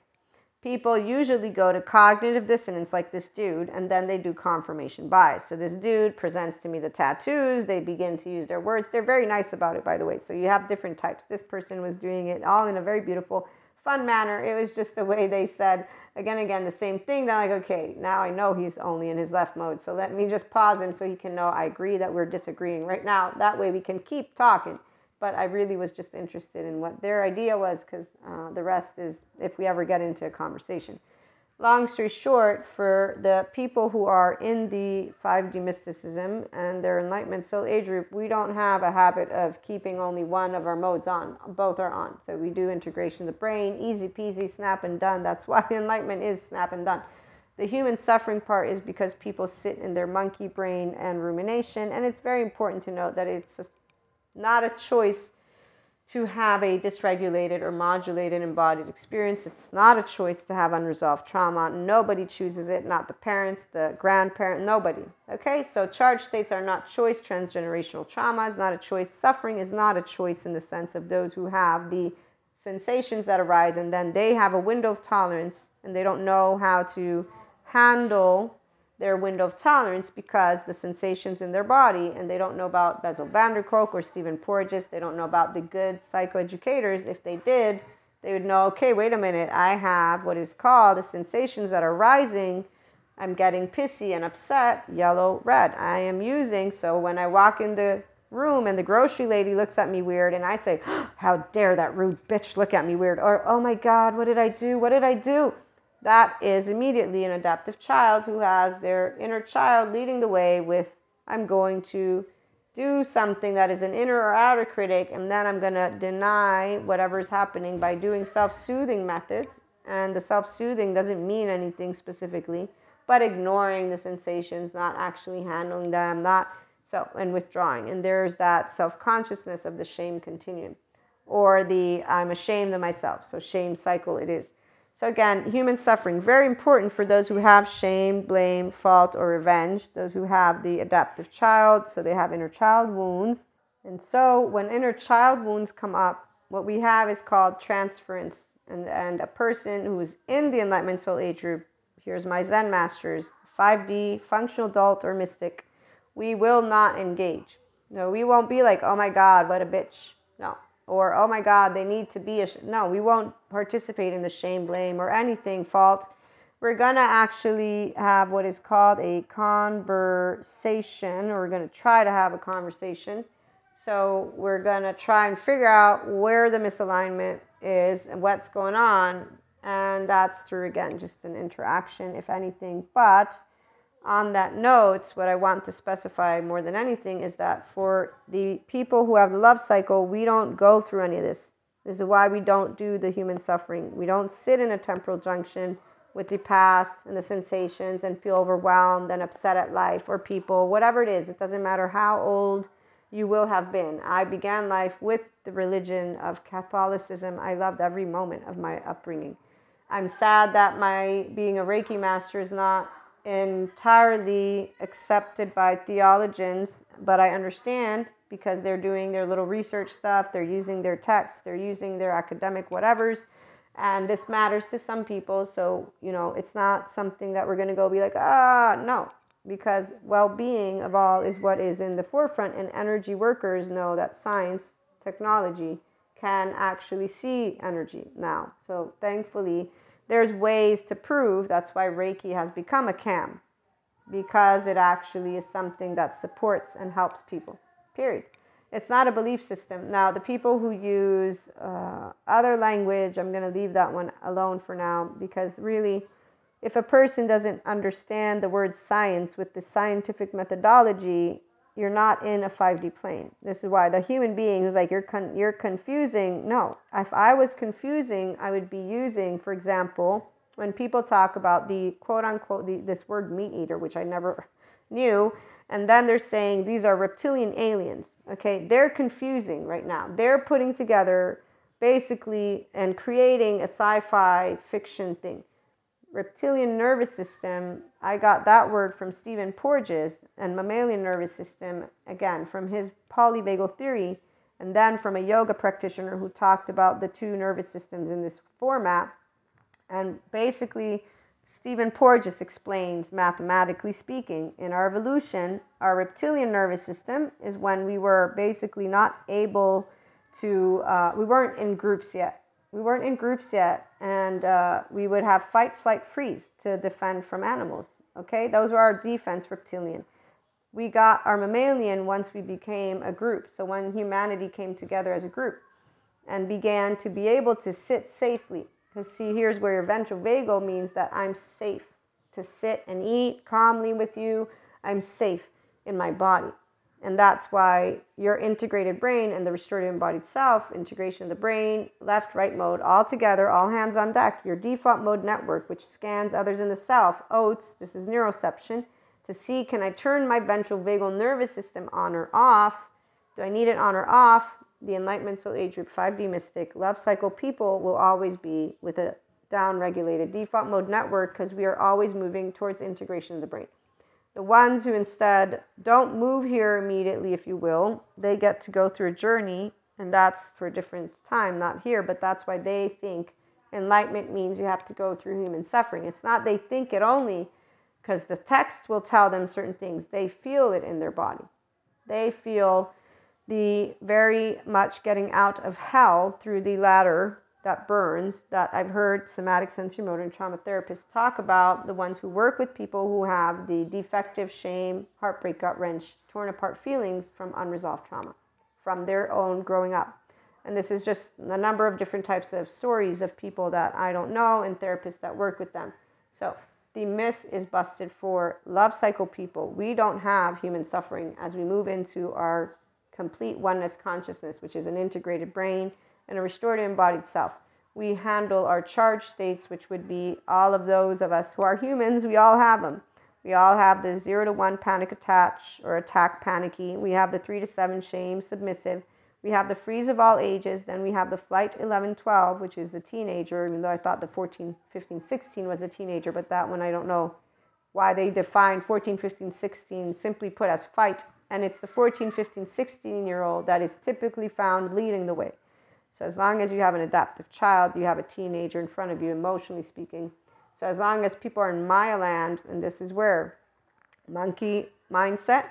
people usually go to cognitive dissonance like this dude, and then they do confirmation bias. So this dude presents to me the tattoos. They begin to use their words. They're very nice about it, by the way. So you have different types. This person was doing it all in a very beautiful, fun manner. It was just the way they said, again, the same thing. They're like, okay, now I know he's only in his left mode. So let me just pause him so he can know I agree that we're disagreeing right now. That way we can keep talking. But I really was just interested in what their idea was, because the rest is if we ever get into a conversation. Long story short, for the people who are in the 5D mysticism and their enlightenment soul age group, we don't have a habit of keeping only one of our modes on. Both are on. So we do integration of the brain, easy peasy, snap and done. That's why enlightenment is snap and done. The human suffering part is because people sit in their monkey brain and rumination. And it's very important to note that it's not a choice to have a dysregulated or modulated embodied experience. It's not a choice to have unresolved trauma. Nobody chooses it, not the parents, the grandparent, nobody. Okay, so charged states are not choice. Transgenerational trauma is not a choice. Suffering is not a choice in the sense of those who have the sensations that arise, and then they have a window of tolerance and they don't know how to handle their window of tolerance because the sensations in their body, and they don't know about Bessel van der Kolk or Stephen Porges. They don't know about the good psychoeducators. If they did, they would know, okay, wait a minute, I have what is called the sensations that are rising. I'm getting pissy and upset, yellow, red. I am using, so when I walk in the room and the grocery lady looks at me weird and I say, how dare that rude bitch look at me weird, or oh my God, what did I do? What did I do? That is immediately an adaptive child who has their inner child leading the way with, I'm going to do something that is an inner or outer critic, and then I'm going to deny whatever is happening by doing self-soothing methods. And the self-soothing doesn't mean anything specifically, but ignoring the sensations, not actually handling them, and withdrawing. And there's that self-consciousness of the shame continuum, or the I'm ashamed of myself. So shame cycle it is. So again, human suffering, very important for those who have shame, blame, fault, or revenge, those who have the adaptive child, so they have inner child wounds. And so when inner child wounds come up, what we have is called transference. And a person who is in the Enlightenment Soul Age group, here's my Zen masters, 5D, functional adult or mystic, we will not engage. No, we won't be like, oh my God, what a bitch. No. Or, oh my God, they need to be no, we won't participate in the shame, blame, or anything fault. We're going to actually have what is called a conversation, or we're going to try to have a conversation. So we're going to try and figure out where the misalignment is and what's going on. And that's through, again, just an interaction, if anything. But on that note, what I want to specify more than anything is that for the people who have the love cycle, we don't go through any of this. This is why we don't do the human suffering. We don't sit in a temporal junction with the past and the sensations and feel overwhelmed and upset at life or people, whatever it is. It doesn't matter how old you will have been. I began life with the religion of Catholicism. I loved every moment of my upbringing. I'm sad that my being a Reiki master is not entirely accepted by theologians, but I understand because they're doing their little research stuff, they're using their texts, they're using their academic whatevers, and this matters to some people. So, you know, it's not something that we're going to go be like, no, because well-being of all is what is in the forefront, and energy workers know that science, technology can actually see energy now. So thankfully, there's ways to prove. That's why Reiki has become a CAM, because it actually is something that supports and helps people, period. It's not a belief system. Now, the people who use other language, I'm going to leave that one alone for now, because really, if a person doesn't understand the word science with the scientific methodology, you're not in a 5D plane. This is why the human being who's like, you're confusing. No, if I was confusing, I would be using, for example, when people talk about the quote unquote, this word meat eater, which I never knew. And then they're saying these are reptilian aliens. Okay, they're confusing right now. They're putting together basically and creating a sci-fi fiction thing. Reptilian nervous system, I got that word from Stephen Porges, and mammalian nervous system, again, from his polyvagal theory, and then from a yoga practitioner who talked about the two nervous systems in this format. And basically, Stephen Porges explains, mathematically speaking, in our evolution, our reptilian nervous system is when we were basically not able to, we weren't in groups yet. And we would have fight, flight, freeze to defend from animals. Okay, those were our defense reptilian. We got our mammalian once we became a group. So when humanity came together as a group and began to be able to sit safely. Because see, here's where your ventral vagal means that I'm safe to sit and eat calmly with you. I'm safe in my body. And that's why your integrated brain and the restorative embodied self, integration of the brain, left, right mode, all together, all hands on deck. Your default mode network, which scans others in the self, OATS, this is neuroception, to see, can I turn my ventral vagal nervous system on or off? Do I need it on or off? The Enlightenment Soul Age Group 5D Mystic Love Cycle people will always be with a down-regulated default mode network because we are always moving towards integration of the brain. The ones who instead don't move here immediately, if you will, they get to go through a journey, and that's for a different time, not here, but that's why they think enlightenment means you have to go through human suffering. It's not they think it only because the text will tell them certain things. They feel it in their body. They feel the very much getting out of hell through the ladder that burns, that I've heard somatic sensorimotor and trauma therapists talk about, the ones who work with people who have the defective shame, heartbreak, gut wrench, torn apart feelings from unresolved trauma, from their own growing up. And this is just a number of different types of stories of people that I don't know and therapists that work with them. So the myth is busted for love cycle people. We don't have human suffering as we move into our complete oneness consciousness, which is an integrated brain and a restorative embodied self. We handle our charge states, which would be all of those of us who are humans. We all have them. We all have the 0 to 1 panic attach or attack panicky. We have the 3 to 7 shame submissive. We have the freeze of all ages. Then we have the flight 11-12, which is the teenager, even though I thought the 14, 15, 16 was the teenager, but that one I don't know why they defined 14, 15, 16 simply put as fight. And it's the 14, 15, 16-year-old that is typically found leading the way. So as long as you have an adaptive child, you have a teenager in front of you, emotionally speaking. So as long as people are in Maya land, and this is where monkey mindset,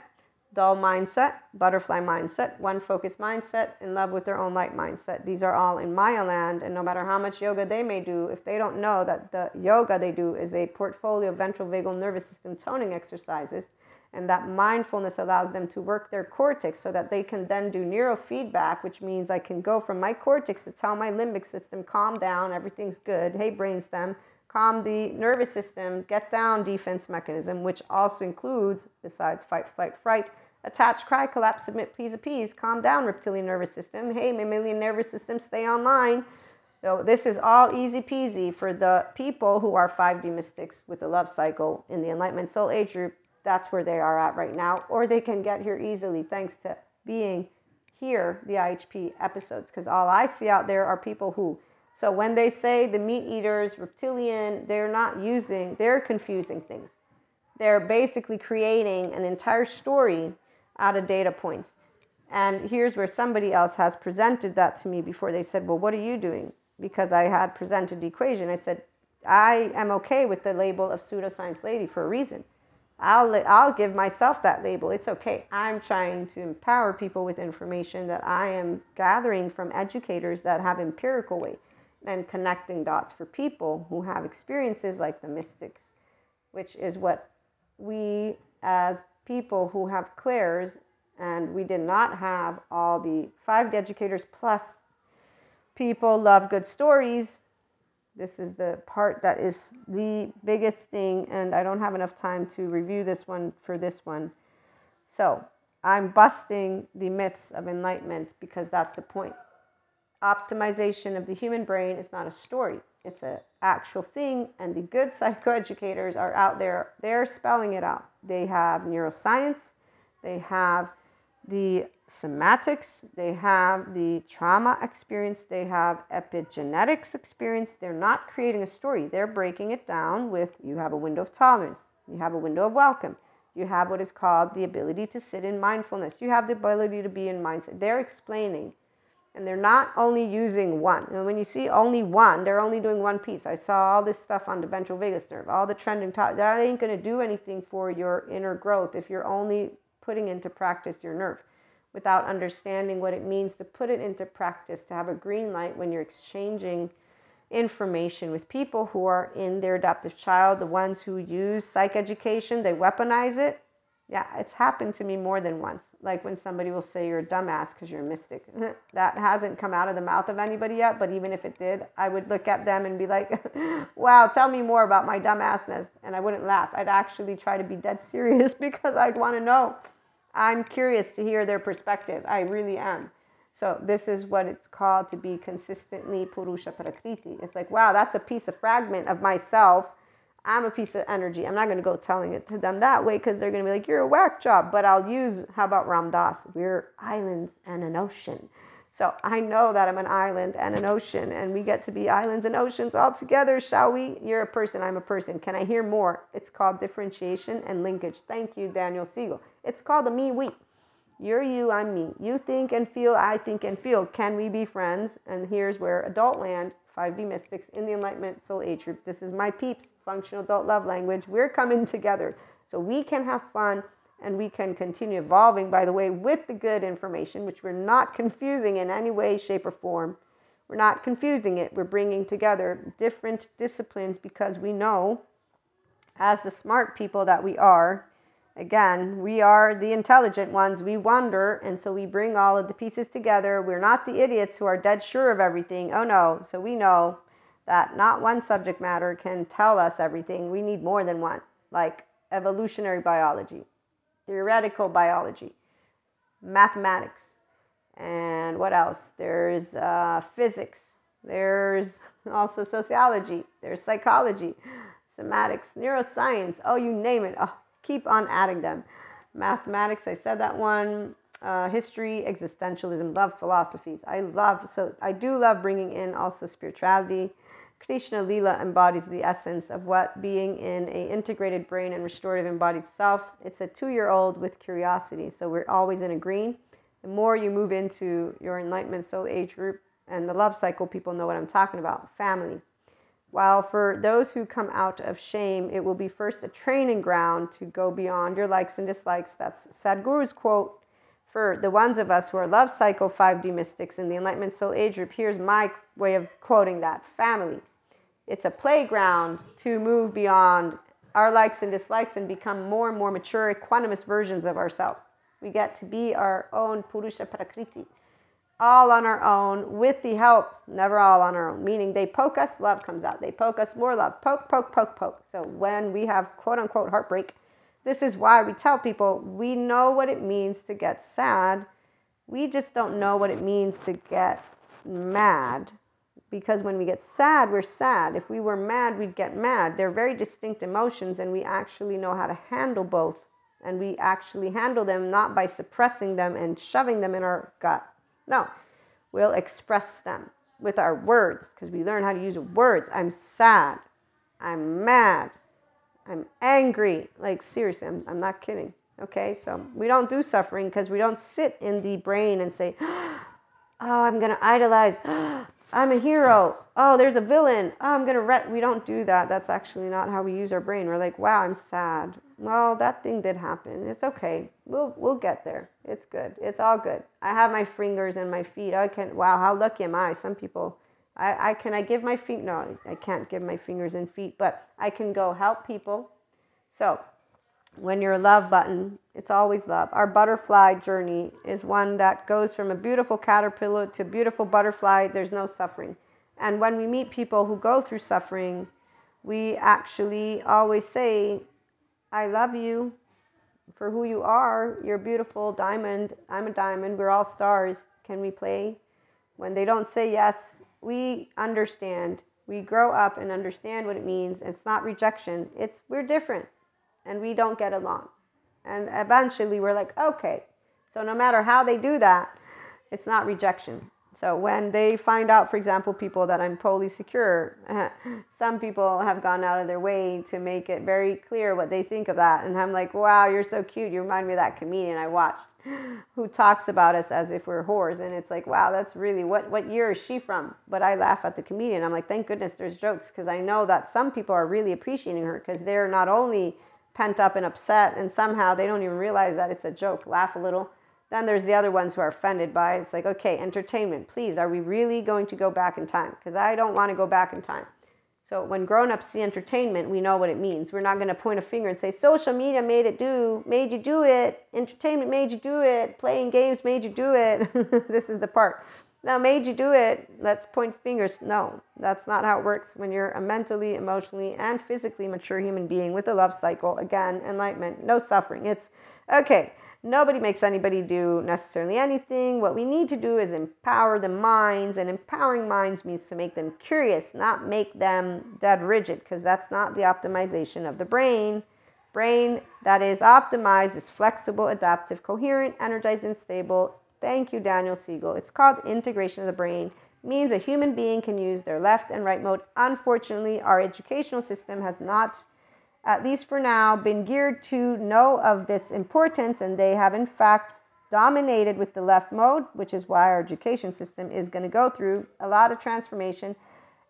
dull mindset, butterfly mindset, one focus mindset, in love with their own light mindset. These are all in Maya land, and no matter how much yoga they may do, if they don't know that the yoga they do is a portfolio of ventral vagal nervous system toning exercises, and that mindfulness allows them to work their cortex so that they can then do neurofeedback, which means I can go from my cortex to tell my limbic system, calm down, everything's good. Hey, brainstem, calm the nervous system, get down defense mechanism, which also includes, besides fight, flight, fright, attach, cry, collapse, submit, please, appease, calm down reptilian nervous system. Hey, mammalian nervous system, stay online. So this is all easy peasy for the people who are 5D mystics with the love cycle in the Enlightenment Soul Age group. That's where they are at right now, or they can get here easily thanks to being here, the IHP episodes, because all I see out there are people who, so when they say the meat eaters, reptilian, they're not using, they're confusing things. They're basically creating an entire story out of data points. And here's where somebody else has presented that to me before. They said, well, what are you doing? Because I had presented the equation. I said, I am okay with the label of pseudoscience lady for a reason. I'll give myself that label. It's okay. I'm trying to empower people with information that I am gathering from educators that have empirical weight and connecting dots for people who have experiences like the mystics, which is what we as people who have clairs, and we did not have all the 5D educators plus people love good stories. This is the part that is the biggest thing, and I don't have enough time to review this one for this one. So I'm busting the myths of enlightenment because that's the point. Optimization of the human brain is not a story. It's an actual thing, and the good psychoeducators are out there. They're spelling it out. They have neuroscience. They have the somatics, they have the trauma experience, they have epigenetics experience. They're not creating a story. They're breaking it down with, you have a window of tolerance, you have a window of welcome, you have what is called the ability to sit in mindfulness, you have the ability to be in mindset. They're explaining And they're not only using one. And when you see only one, they're only doing one piece. I saw all this stuff on the ventral vagus nerve, all the trending top. That ain't going to do anything for your inner growth if you're only putting into practice your nerve without understanding what it means to put it into practice, to have a green light when you're exchanging information with people who are in their adoptive child, the ones who use psychoeducation, they weaponize it. Yeah, it's happened to me more than once. Like when somebody will say you're a dumbass because you're a mystic. That hasn't come out of the mouth of anybody yet, but even if it did, I would look at them and be like, wow, tell me more about my dumbassness. And I wouldn't laugh. I'd actually try to be dead serious because I'd want to know. I'm curious to hear their perspective. I really am. So this is what it's called to be consistently Purusha Prakriti. It's like, wow, that's a piece of fragment of myself. I'm a piece of energy. I'm not going to go telling it to them that way because they're going to be like, you're a whack job. But I'll use, how about Ram Dass? We're islands and an ocean. So I know that I'm an island and an ocean, and we get to be islands and oceans all together, shall we? You're a person, I'm a person. Can I hear more? It's called differentiation and linkage. Thank you, Daniel Siegel. It's called the me-we. You're you, I'm me. You think and feel, I think and feel. Can we be friends? And here's where adult land, 5D mystics in the Enlightenment Soul Age group. This is my peeps, functional adult love language. We're coming together so we can have fun and we can continue evolving, by the way, with the good information, which we're not confusing in any way, shape, or form. We're not confusing it. We're bringing together different disciplines because we know, as the smart people that we are, again, we are the intelligent ones. We wonder, and so we bring all of the pieces together. We're not the idiots who are dead sure of everything. Oh, no. So we know that not one subject matter can tell us everything. We need more than one, like evolutionary biology, theoretical biology, mathematics, and what else? There's physics. There's also sociology. There's psychology, somatics, neuroscience. Oh, you name it. Oh. Keep on adding them. Mathematics, I said that one. History, existentialism, love philosophies. I do love bringing in also spirituality. Krishna Leela embodies the essence of what being in an integrated brain and restorative embodied self. It's a 2-year-old with curiosity, so we're always in a green. The more you move into your Enlightenment Soul Age group and the love cycle, people know what I'm talking about. Family. While for those who come out of shame, it will be first a training ground to go beyond your likes and dislikes. That's Sadhguru's quote. For the ones of us who are love cycle 5D mystics in the Enlightenment Soul Age group, here's my way of quoting that. Family. It's a playground to move beyond our likes and dislikes and become more and more mature, equanimous versions of ourselves. We get to be our own Purusha Prakriti. All on our own, with the help, never all on our own. Meaning they poke us, love comes out. They poke us, more love. Poke, poke, poke, poke. So when we have quote-unquote heartbreak, this is why we tell people we know what it means to get sad. We just don't know what it means to get mad. Because when we get sad, we're sad. If we were mad, we'd get mad. They're very distinct emotions, and we actually know how to handle both. And we actually handle them not by suppressing them and shoving them in our gut. No, we'll express them with our words because we learn how to use words. I'm sad. I'm mad. I'm angry. Like, seriously, I'm not kidding. Okay, so we don't do suffering because we don't sit in the brain and say, oh, I'm going to idolize. Oh, I'm a hero. Oh, there's a villain. Oh, I'm going to ret. We don't do that. That's actually not how we use our brain. We're like, wow, I'm sad. Well, that thing did happen. It's okay. We'll get there. It's good. It's all good. I have my fingers and my feet. I can. Wow, how lucky am I? Some people, I give my feet? No, I can't give my fingers and feet, but I can go help people. So when you're a love button, it's always love. Our butterfly journey is one that goes from a beautiful caterpillar to a beautiful butterfly. There's no suffering. And when we meet people who go through suffering, we actually always say, I love you for who you are. You're a beautiful diamond. I'm a diamond. We're all stars. Can we play? When they don't say yes, we understand. We grow up and understand what it means. It's not rejection. It's we're different and we don't get along. And eventually we're like, okay. So no matter how they do that, it's not rejection. So when they find out, for example, people that I'm poly secure, some people have gone out of their way to make it very clear what they think of that. And I'm like, wow, you're so cute. You remind me of that comedian I watched who talks about us as if we're whores. And it's like, wow, that's really, what year is she from? But I laugh at the comedian. I'm like, thank goodness there's jokes, because I know that some people are really appreciating her because they're not only pent up and upset, and somehow they don't even realize that it's a joke. Laugh a little. Then there's the other ones who are offended by it. It's like, okay, entertainment, please. Are we really going to go back in time? Because I don't want to go back in time. So when grown-ups see entertainment, we know what it means. We're not going to point a finger and say, social media made you do it. Entertainment made you do it. Playing games made you do it. This is the part. Now, made you do it. Let's point fingers. No, that's not how it works when you're a mentally, emotionally, and physically mature human being with a love cycle. Again, enlightenment, no suffering. It's okay. Nobody makes anybody do necessarily anything. What we need to do is empower the minds, and empowering minds means to make them curious, not make them dead rigid, because that's not the optimization of the brain. Brain that is optimized is flexible, adaptive, coherent, energized, and stable. Thank you, Daniel Siegel. It's called integration of the brain. It means a human being can use their left and right mode. Unfortunately, our educational system has not, at least for now, been geared to know of this importance, and they have in fact dominated with the left mode, which is why our education system is going to go through a lot of transformation.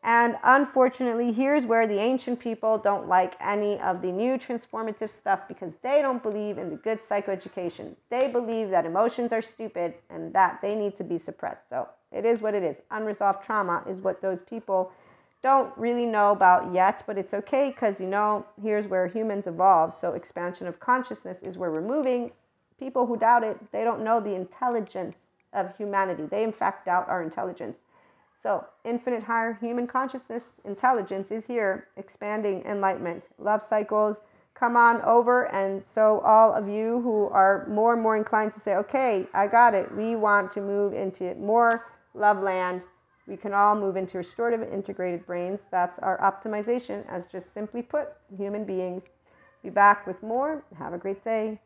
And unfortunately, here's where the ancient people don't like any of the new transformative stuff, because they don't believe in the good psychoeducation. They believe that emotions are stupid and that they need to be suppressed. So it is what it is. Unresolved trauma is what those people don't really know about yet, but it's okay, because, you know, here's where humans evolve. So expansion of consciousness is where we're moving. People who doubt it, they don't know the intelligence of humanity. They, in fact, doubt our intelligence. So infinite higher human consciousness intelligence is here, expanding enlightenment, love cycles. Come on over. And so all of you who are more and more inclined to say, okay, I got it. We want to move into more love land. We can all move into restorative and integrated brains. That's our optimization, as just simply put, human beings. Be back with more. Have a great day.